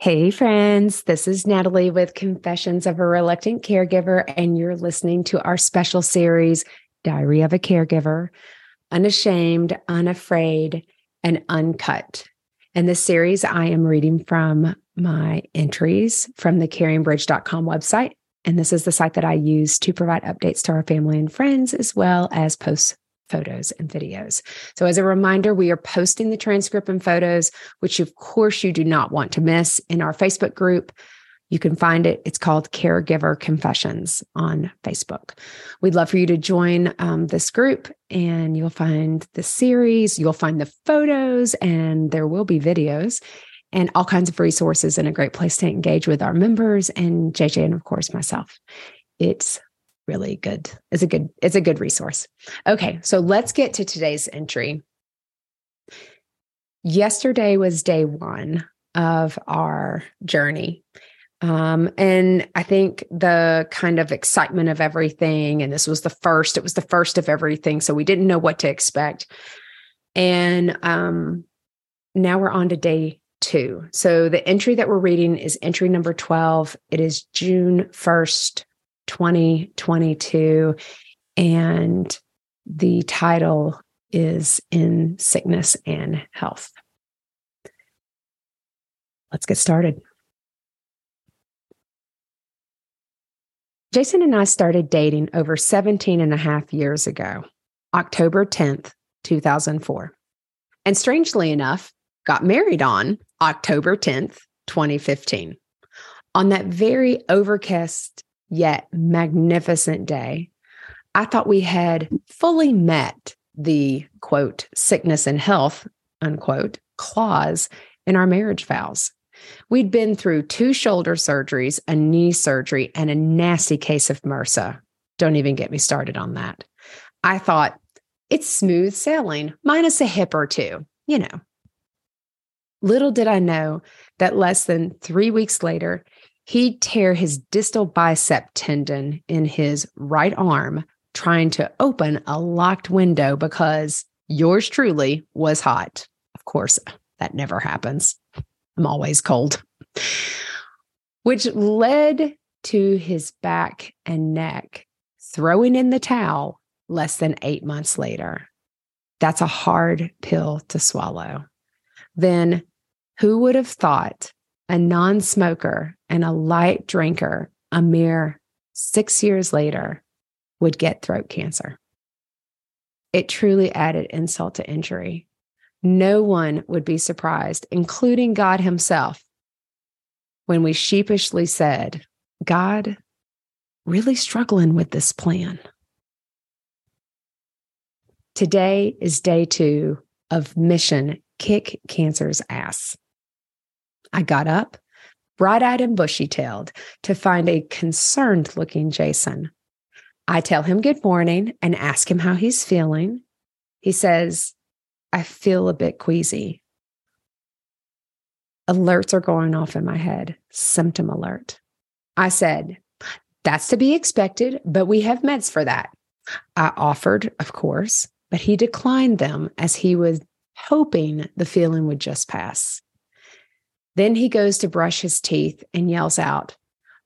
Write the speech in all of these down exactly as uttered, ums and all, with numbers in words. Hey friends, this is Natalie with Confessions of a Reluctant Caregiver, and you're listening to our special series, Diary of a Caregiver, Unashamed, Unafraid, and Uncut. In this series, I am reading from my entries from the Caring Bridge dot com website, and this is the site that I use to provide updates to our family and friends, as well as post photos and videos. So as a reminder, we are posting the transcript and photos, which of course you do not want to miss, in our Facebook group. You can find it. It's called Caregiver Confessions on Facebook. We'd love for you to join um, this group, and you'll find the series, you'll find the photos, and there will be videos and all kinds of resources, and a great place to engage with our members and J J and of course myself. It's really good. It's a good, it's a good resource. Okay. So let's get to today's entry. Yesterday was day one of our journey. Um, and I think the kind of excitement of everything, and this was the first, it was the first of everything. So we didn't know what to expect. And, um, now we're on to day two. So the entry that we're reading is entry number twelve. It is June first, twenty twenty-two, and the title is In Sickness and Health. Let's get started. Jason and I started dating over seventeen and a half years ago, October tenth, two thousand four, and strangely enough, got married on October tenth, twenty fifteen. On that very overcast yet magnificent day, I thought we had fully met the, quote, sickness and health, unquote, clause in our marriage vows. We'd been through two shoulder surgeries, a knee surgery, and a nasty case of MRSA. Don't even get me started on that. I thought, it's smooth sailing, minus a hip or two, you know. Little did I know that less than three weeks later, he'd tear his distal bicep tendon in his right arm trying to open a locked window because yours truly was hot. Of course, that never happens. I'm always cold. Which led to his back and neck throwing in the towel less than eight months later. That's a hard pill to swallow. Then who would have thought a non-smoker and a light drinker, a mere six years later, would get throat cancer? It truly added insult to injury. No one would be surprised, including God himself, when we sheepishly said, God, really struggling with this plan. Today is day two of Mission Kick Cancer's Ass. I got up, bright-eyed and bushy-tailed, to find a concerned-looking Jason. I tell him good morning and ask him how he's feeling. He says, I feel a bit queasy. Alerts are going off in my head. Symptom alert. I said, that's to be expected, but we have meds for that. I offered, of course, but he declined them as he was hoping the feeling would just pass. Then he goes to brush his teeth and yells out,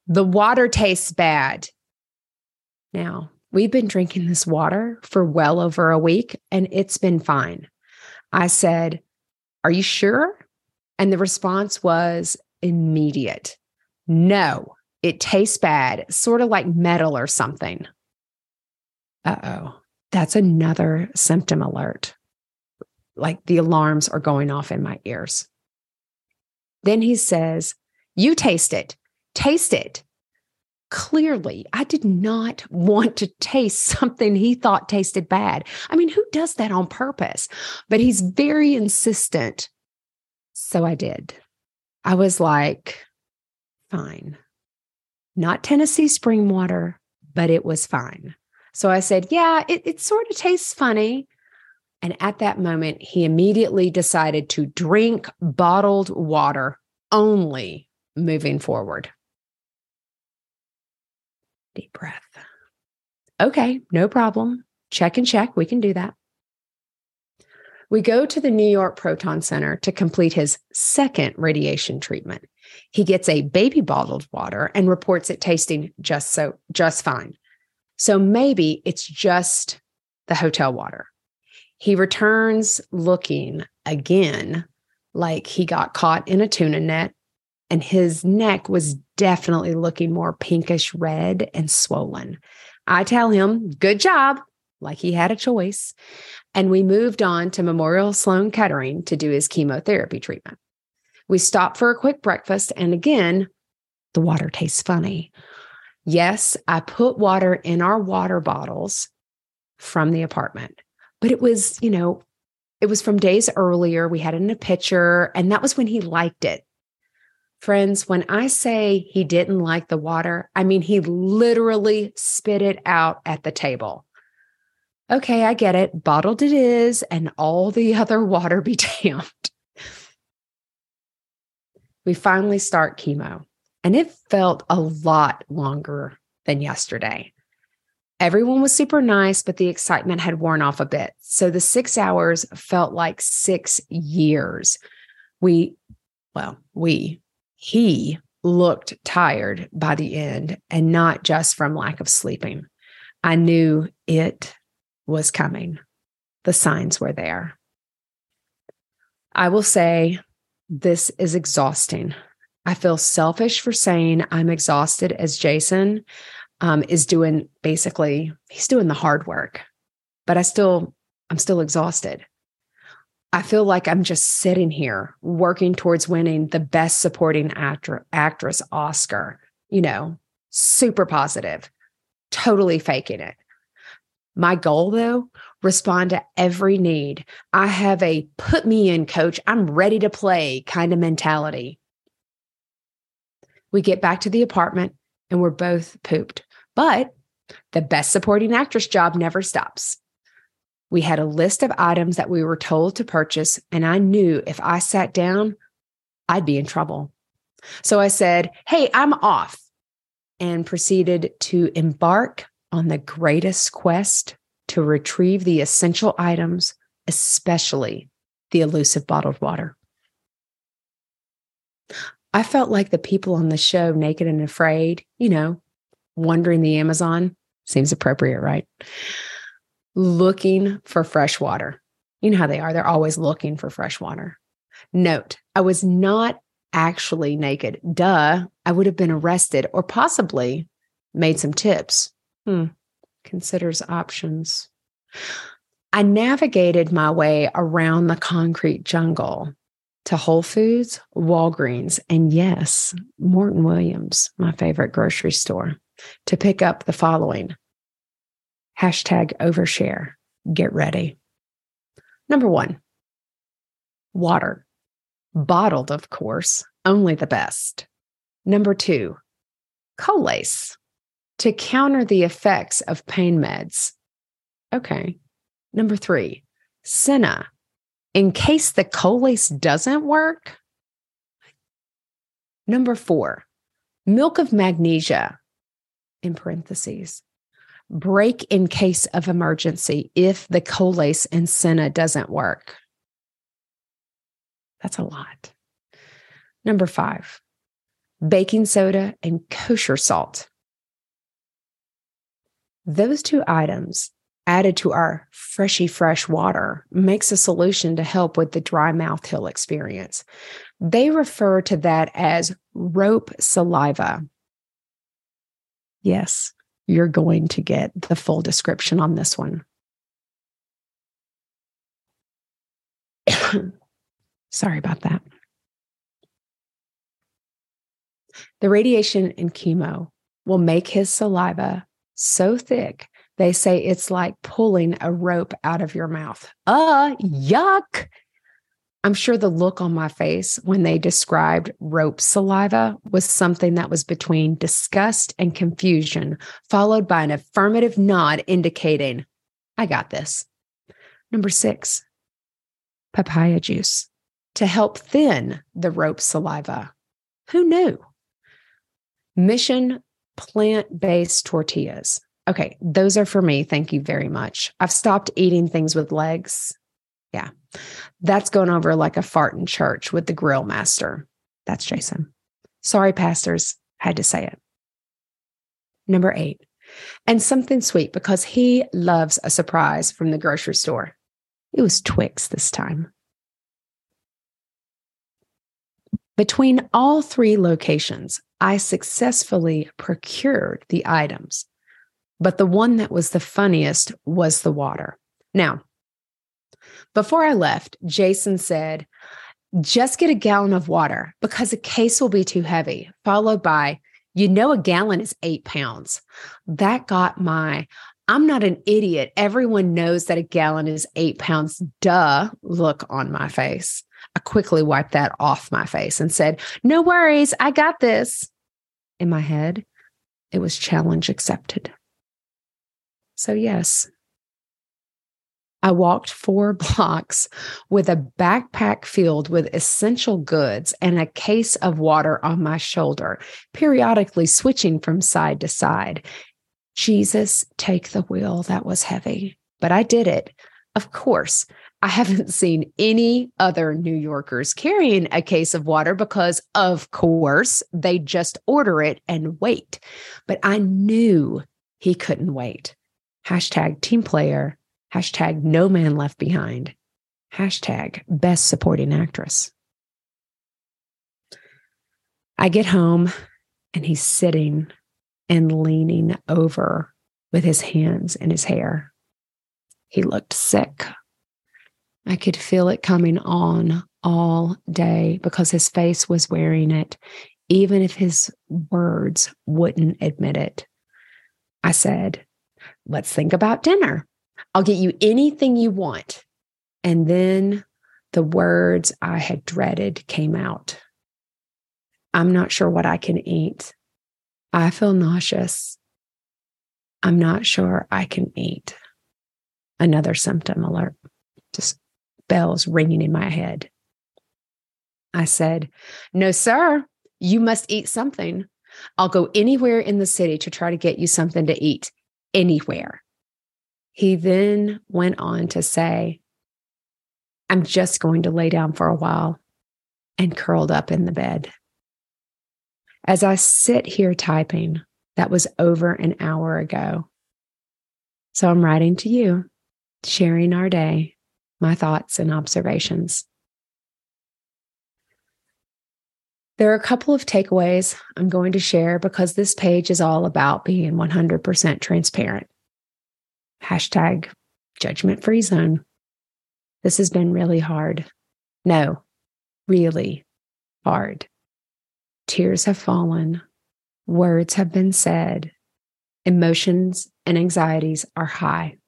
the water tastes bad. Now, we've been drinking this water for well over a week, and it's been fine. I said, are you sure? And the response was immediate. No, it tastes bad, sort of like metal or something. Uh-oh, that's another symptom alert. Like the alarms are going off in my ears. Then he says, you taste it. Taste it. Clearly, I did not want to taste something he thought tasted bad. I mean, who does that on purpose? But he's very insistent. So I did. I was like, fine. Not Tennessee spring water, but it was fine. So I said, yeah, it, it sort of tastes funny. And at that moment, he immediately decided to drink bottled water only moving forward. Deep breath. Okay, no problem. Check and check. We can do that. We go to the New York Proton Center to complete his second radiation treatment. He gets a baby bottled water and reports it tasting just so just fine. So maybe it's just the hotel water. He returns looking again like he got caught in a tuna net, and his neck was definitely looking more pinkish red and swollen. I tell him, good job, like he had a choice. And we moved on to Memorial Sloan Kettering to do his chemotherapy treatment. We stopped for a quick breakfast, and again, the water tastes funny. Yes, I put water in our water bottles from the apartment, but it was, you know, it was from days earlier. We had it in a pitcher, and that was when he liked it. Friends, when I say he didn't like the water, I mean, he literally spit it out at the table. Okay, I get it. Bottled it is, and all the other water be damned. We finally start chemo, and it felt a lot longer than yesterday. Everyone was super nice, but the excitement had worn off a bit. So the six hours felt like six years. We, well, we, he looked tired by the end, and not just from lack of sleeping. I knew it was coming. The signs were there. I will say, this is exhausting. I feel selfish for saying I'm exhausted, as Jason um, is doing, basically, he's doing the hard work, but I still, I'm still exhausted. I feel like I'm just sitting here working towards winning the best supporting actor, actress Oscar, you know, super positive, totally faking it. My goal, though, respond to every need. I have a put me in, coach, I'm ready to play kind of mentality. We get back to the apartment and we're both pooped, but the best supporting actress job never stops. We had a list of items that we were told to purchase, and I knew if I sat down, I'd be in trouble. So I said, hey, I'm off, and proceeded to embark on the greatest quest to retrieve the essential items, especially the elusive bottled water. I felt like the people on the show, Naked and Afraid, you know, wandering the Amazon. Seems appropriate, right? Looking for fresh water. You know how they are. They're always looking for fresh water. Note, I was not actually naked. Duh. I would have been arrested or possibly made some tips. Hmm. Considers options. I navigated my way around the concrete jungle to Whole Foods, Walgreens, and yes, Morton Williams, my favorite grocery store, to pick up the following. Hashtag overshare. Get ready. Number one, water. Bottled, of course, only the best. Number two, Colace to counter the effects of pain meds. Okay. Number three, Senna, in case the Colace doesn't work. Number four, milk of magnesia, in parentheses, break in case of emergency if the Colace and Senna doesn't work. That's a lot. Number five, baking soda and kosher salt. Those two items added to our freshy fresh water makes a solution to help with the dry mouth hill experience. They refer to that as rope saliva. Yes, you're going to get the full description on this one. Sorry about that. The radiation and chemo will make his saliva so thick, they say it's like pulling a rope out of your mouth. Uh, yuck. I'm sure the look on my face when they described rope saliva was something that was between disgust and confusion, followed by an affirmative nod indicating, I got this. Number six, papaya juice to help thin the rope saliva. Who knew? Mission plant-based tortillas. Okay, those are for me. Thank you very much. I've stopped eating things with legs. Yeah, that's going over like a fart in church with the grill master. That's Jason. Sorry, pastors, had to say it. Number eight, and something sweet because he loves a surprise from the grocery store. It was Twix this time. Between all three locations, I successfully procured the items, but the one that was the funniest was the water. Now, before I left, Jason said, just get a gallon of water because a case will be too heavy, followed by, you know, a gallon is eight pounds. That got my, I'm not an idiot. Everyone knows that a gallon is eight pounds. Duh, look on my face. I quickly wiped that off my face and said, no worries, I got this. In my head, it was challenge accepted. So yes, I walked four blocks with a backpack filled with essential goods and a case of water on my shoulder, periodically switching from side to side. Jesus, take the wheel. That was heavy, but I did it. Of course, I haven't seen any other New Yorkers carrying a case of water because, of course, they just order it and wait. But I knew he couldn't wait. Hashtag team player. Hashtag no man left behind. Hashtag best supporting actress. I get home and he's sitting and leaning over with his hands in his hair. He looked sick. I could feel it coming on all day because his face was wearing it, even if his words wouldn't admit it. I said, let's think about dinner. I'll get you anything you want. And then the words I had dreaded came out. I'm not sure what I can eat. I feel nauseous. I'm not sure I can eat. Another symptom alert. Just bells ringing in my head. I said, no, sir, you must eat something. I'll go anywhere in the city to try to get you something to eat. Anywhere. He then went on to say, I'm just going to lay down for a while, and curled up in the bed. As I sit here typing, that was over an hour ago. So I'm writing to you, sharing our day, my thoughts and observations. There are a couple of takeaways I'm going to share because this page is all about being one hundred percent transparent. Hashtag judgment-free zone. This has been really hard. No, really hard. Tears have fallen. Words have been said. Emotions and anxieties are high.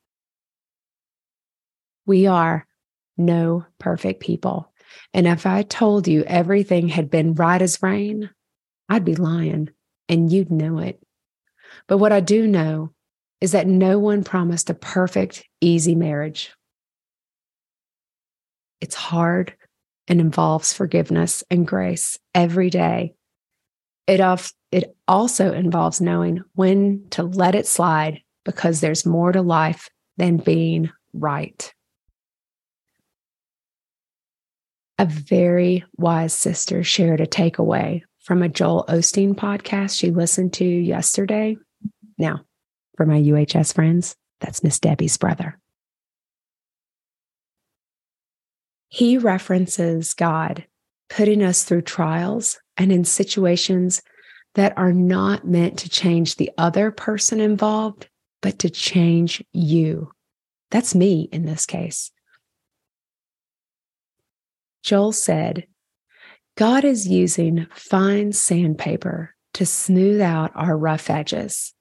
We are no perfect people. And if I told you everything had been right as rain, I'd be lying and you'd know it. But what I do know is that no one promised a perfect, easy marriage. It's hard and involves forgiveness and grace every day. It, of, it also involves knowing when to let it slide because there's more to life than being right. A very wise sister shared a takeaway from a Joel Osteen podcast she listened to yesterday. Now, for my U H S friends, that's Miss Debbie's brother. He references God putting us through trials and in situations that are not meant to change the other person involved, but to change you. That's me in this case. Joel said, God is using fine sandpaper to smooth out our rough edges.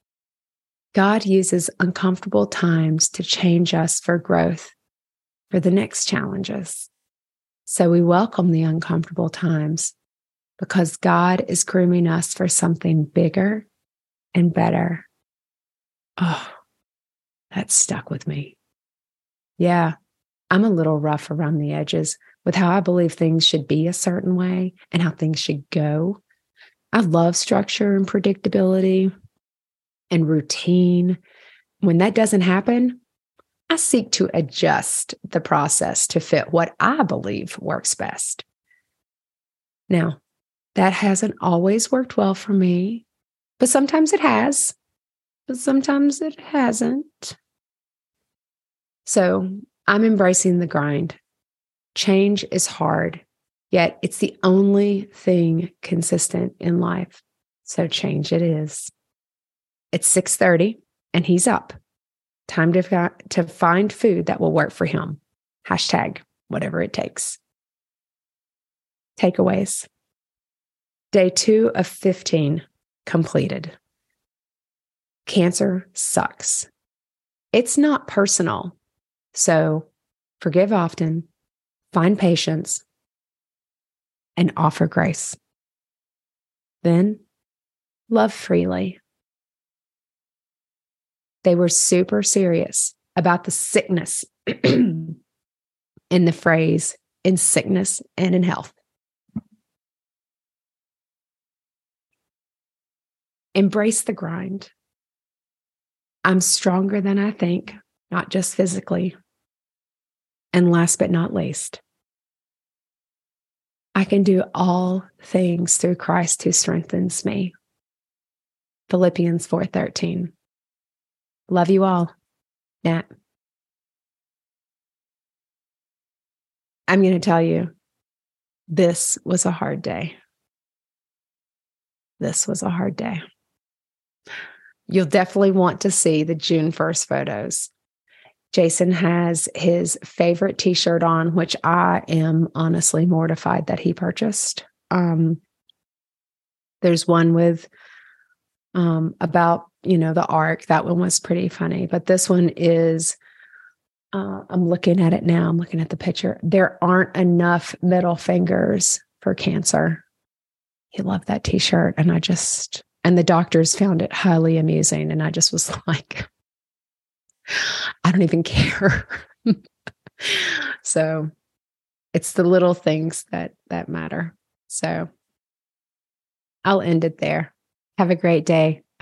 God uses uncomfortable times to change us for growth, for the next challenges. So we welcome the uncomfortable times because God is grooming us for something bigger and better. Oh, that stuck with me. Yeah, I'm a little rough around the edges with how I believe things should be a certain way and how things should go. I love structure and predictability and routine. When that doesn't happen, I seek to adjust the process to fit what I believe works best. Now, That hasn't always worked well for me, but sometimes it has, but sometimes it hasn't. So I'm embracing the grind. Change is hard, yet it's the only thing consistent in life. So change it is. It's six thirty and he's up. Time to, fi- to find food that will work for him. Hashtag whatever it takes. Takeaways. Day two of fifteen completed. Cancer sucks. It's not personal. So forgive often, find patience, and offer grace. Then love freely. They were super serious about the sickness in the phrase, in sickness and in health. Embrace the grind. I'm stronger than I think, not just physically. And last but not least, I can do all things through Christ who strengthens me. Philippians four thirteen. Love you all. Nat. I'm going to tell you, this was a hard day. This was a hard day. You'll definitely want to see the June first photos. Jason has his favorite t-shirt on, which I am honestly mortified that he purchased. Um, there's one with um, about, you know, the ark. That one was pretty funny, but this one is, uh, I'm looking at it now. I'm looking at the picture. There aren't enough middle fingers for cancer. He loved that t-shirt. And I just, and the doctors found it highly amusing. And I just was like, I don't even care. So it's the little things that, that matter. So I'll end it there. Have a great day.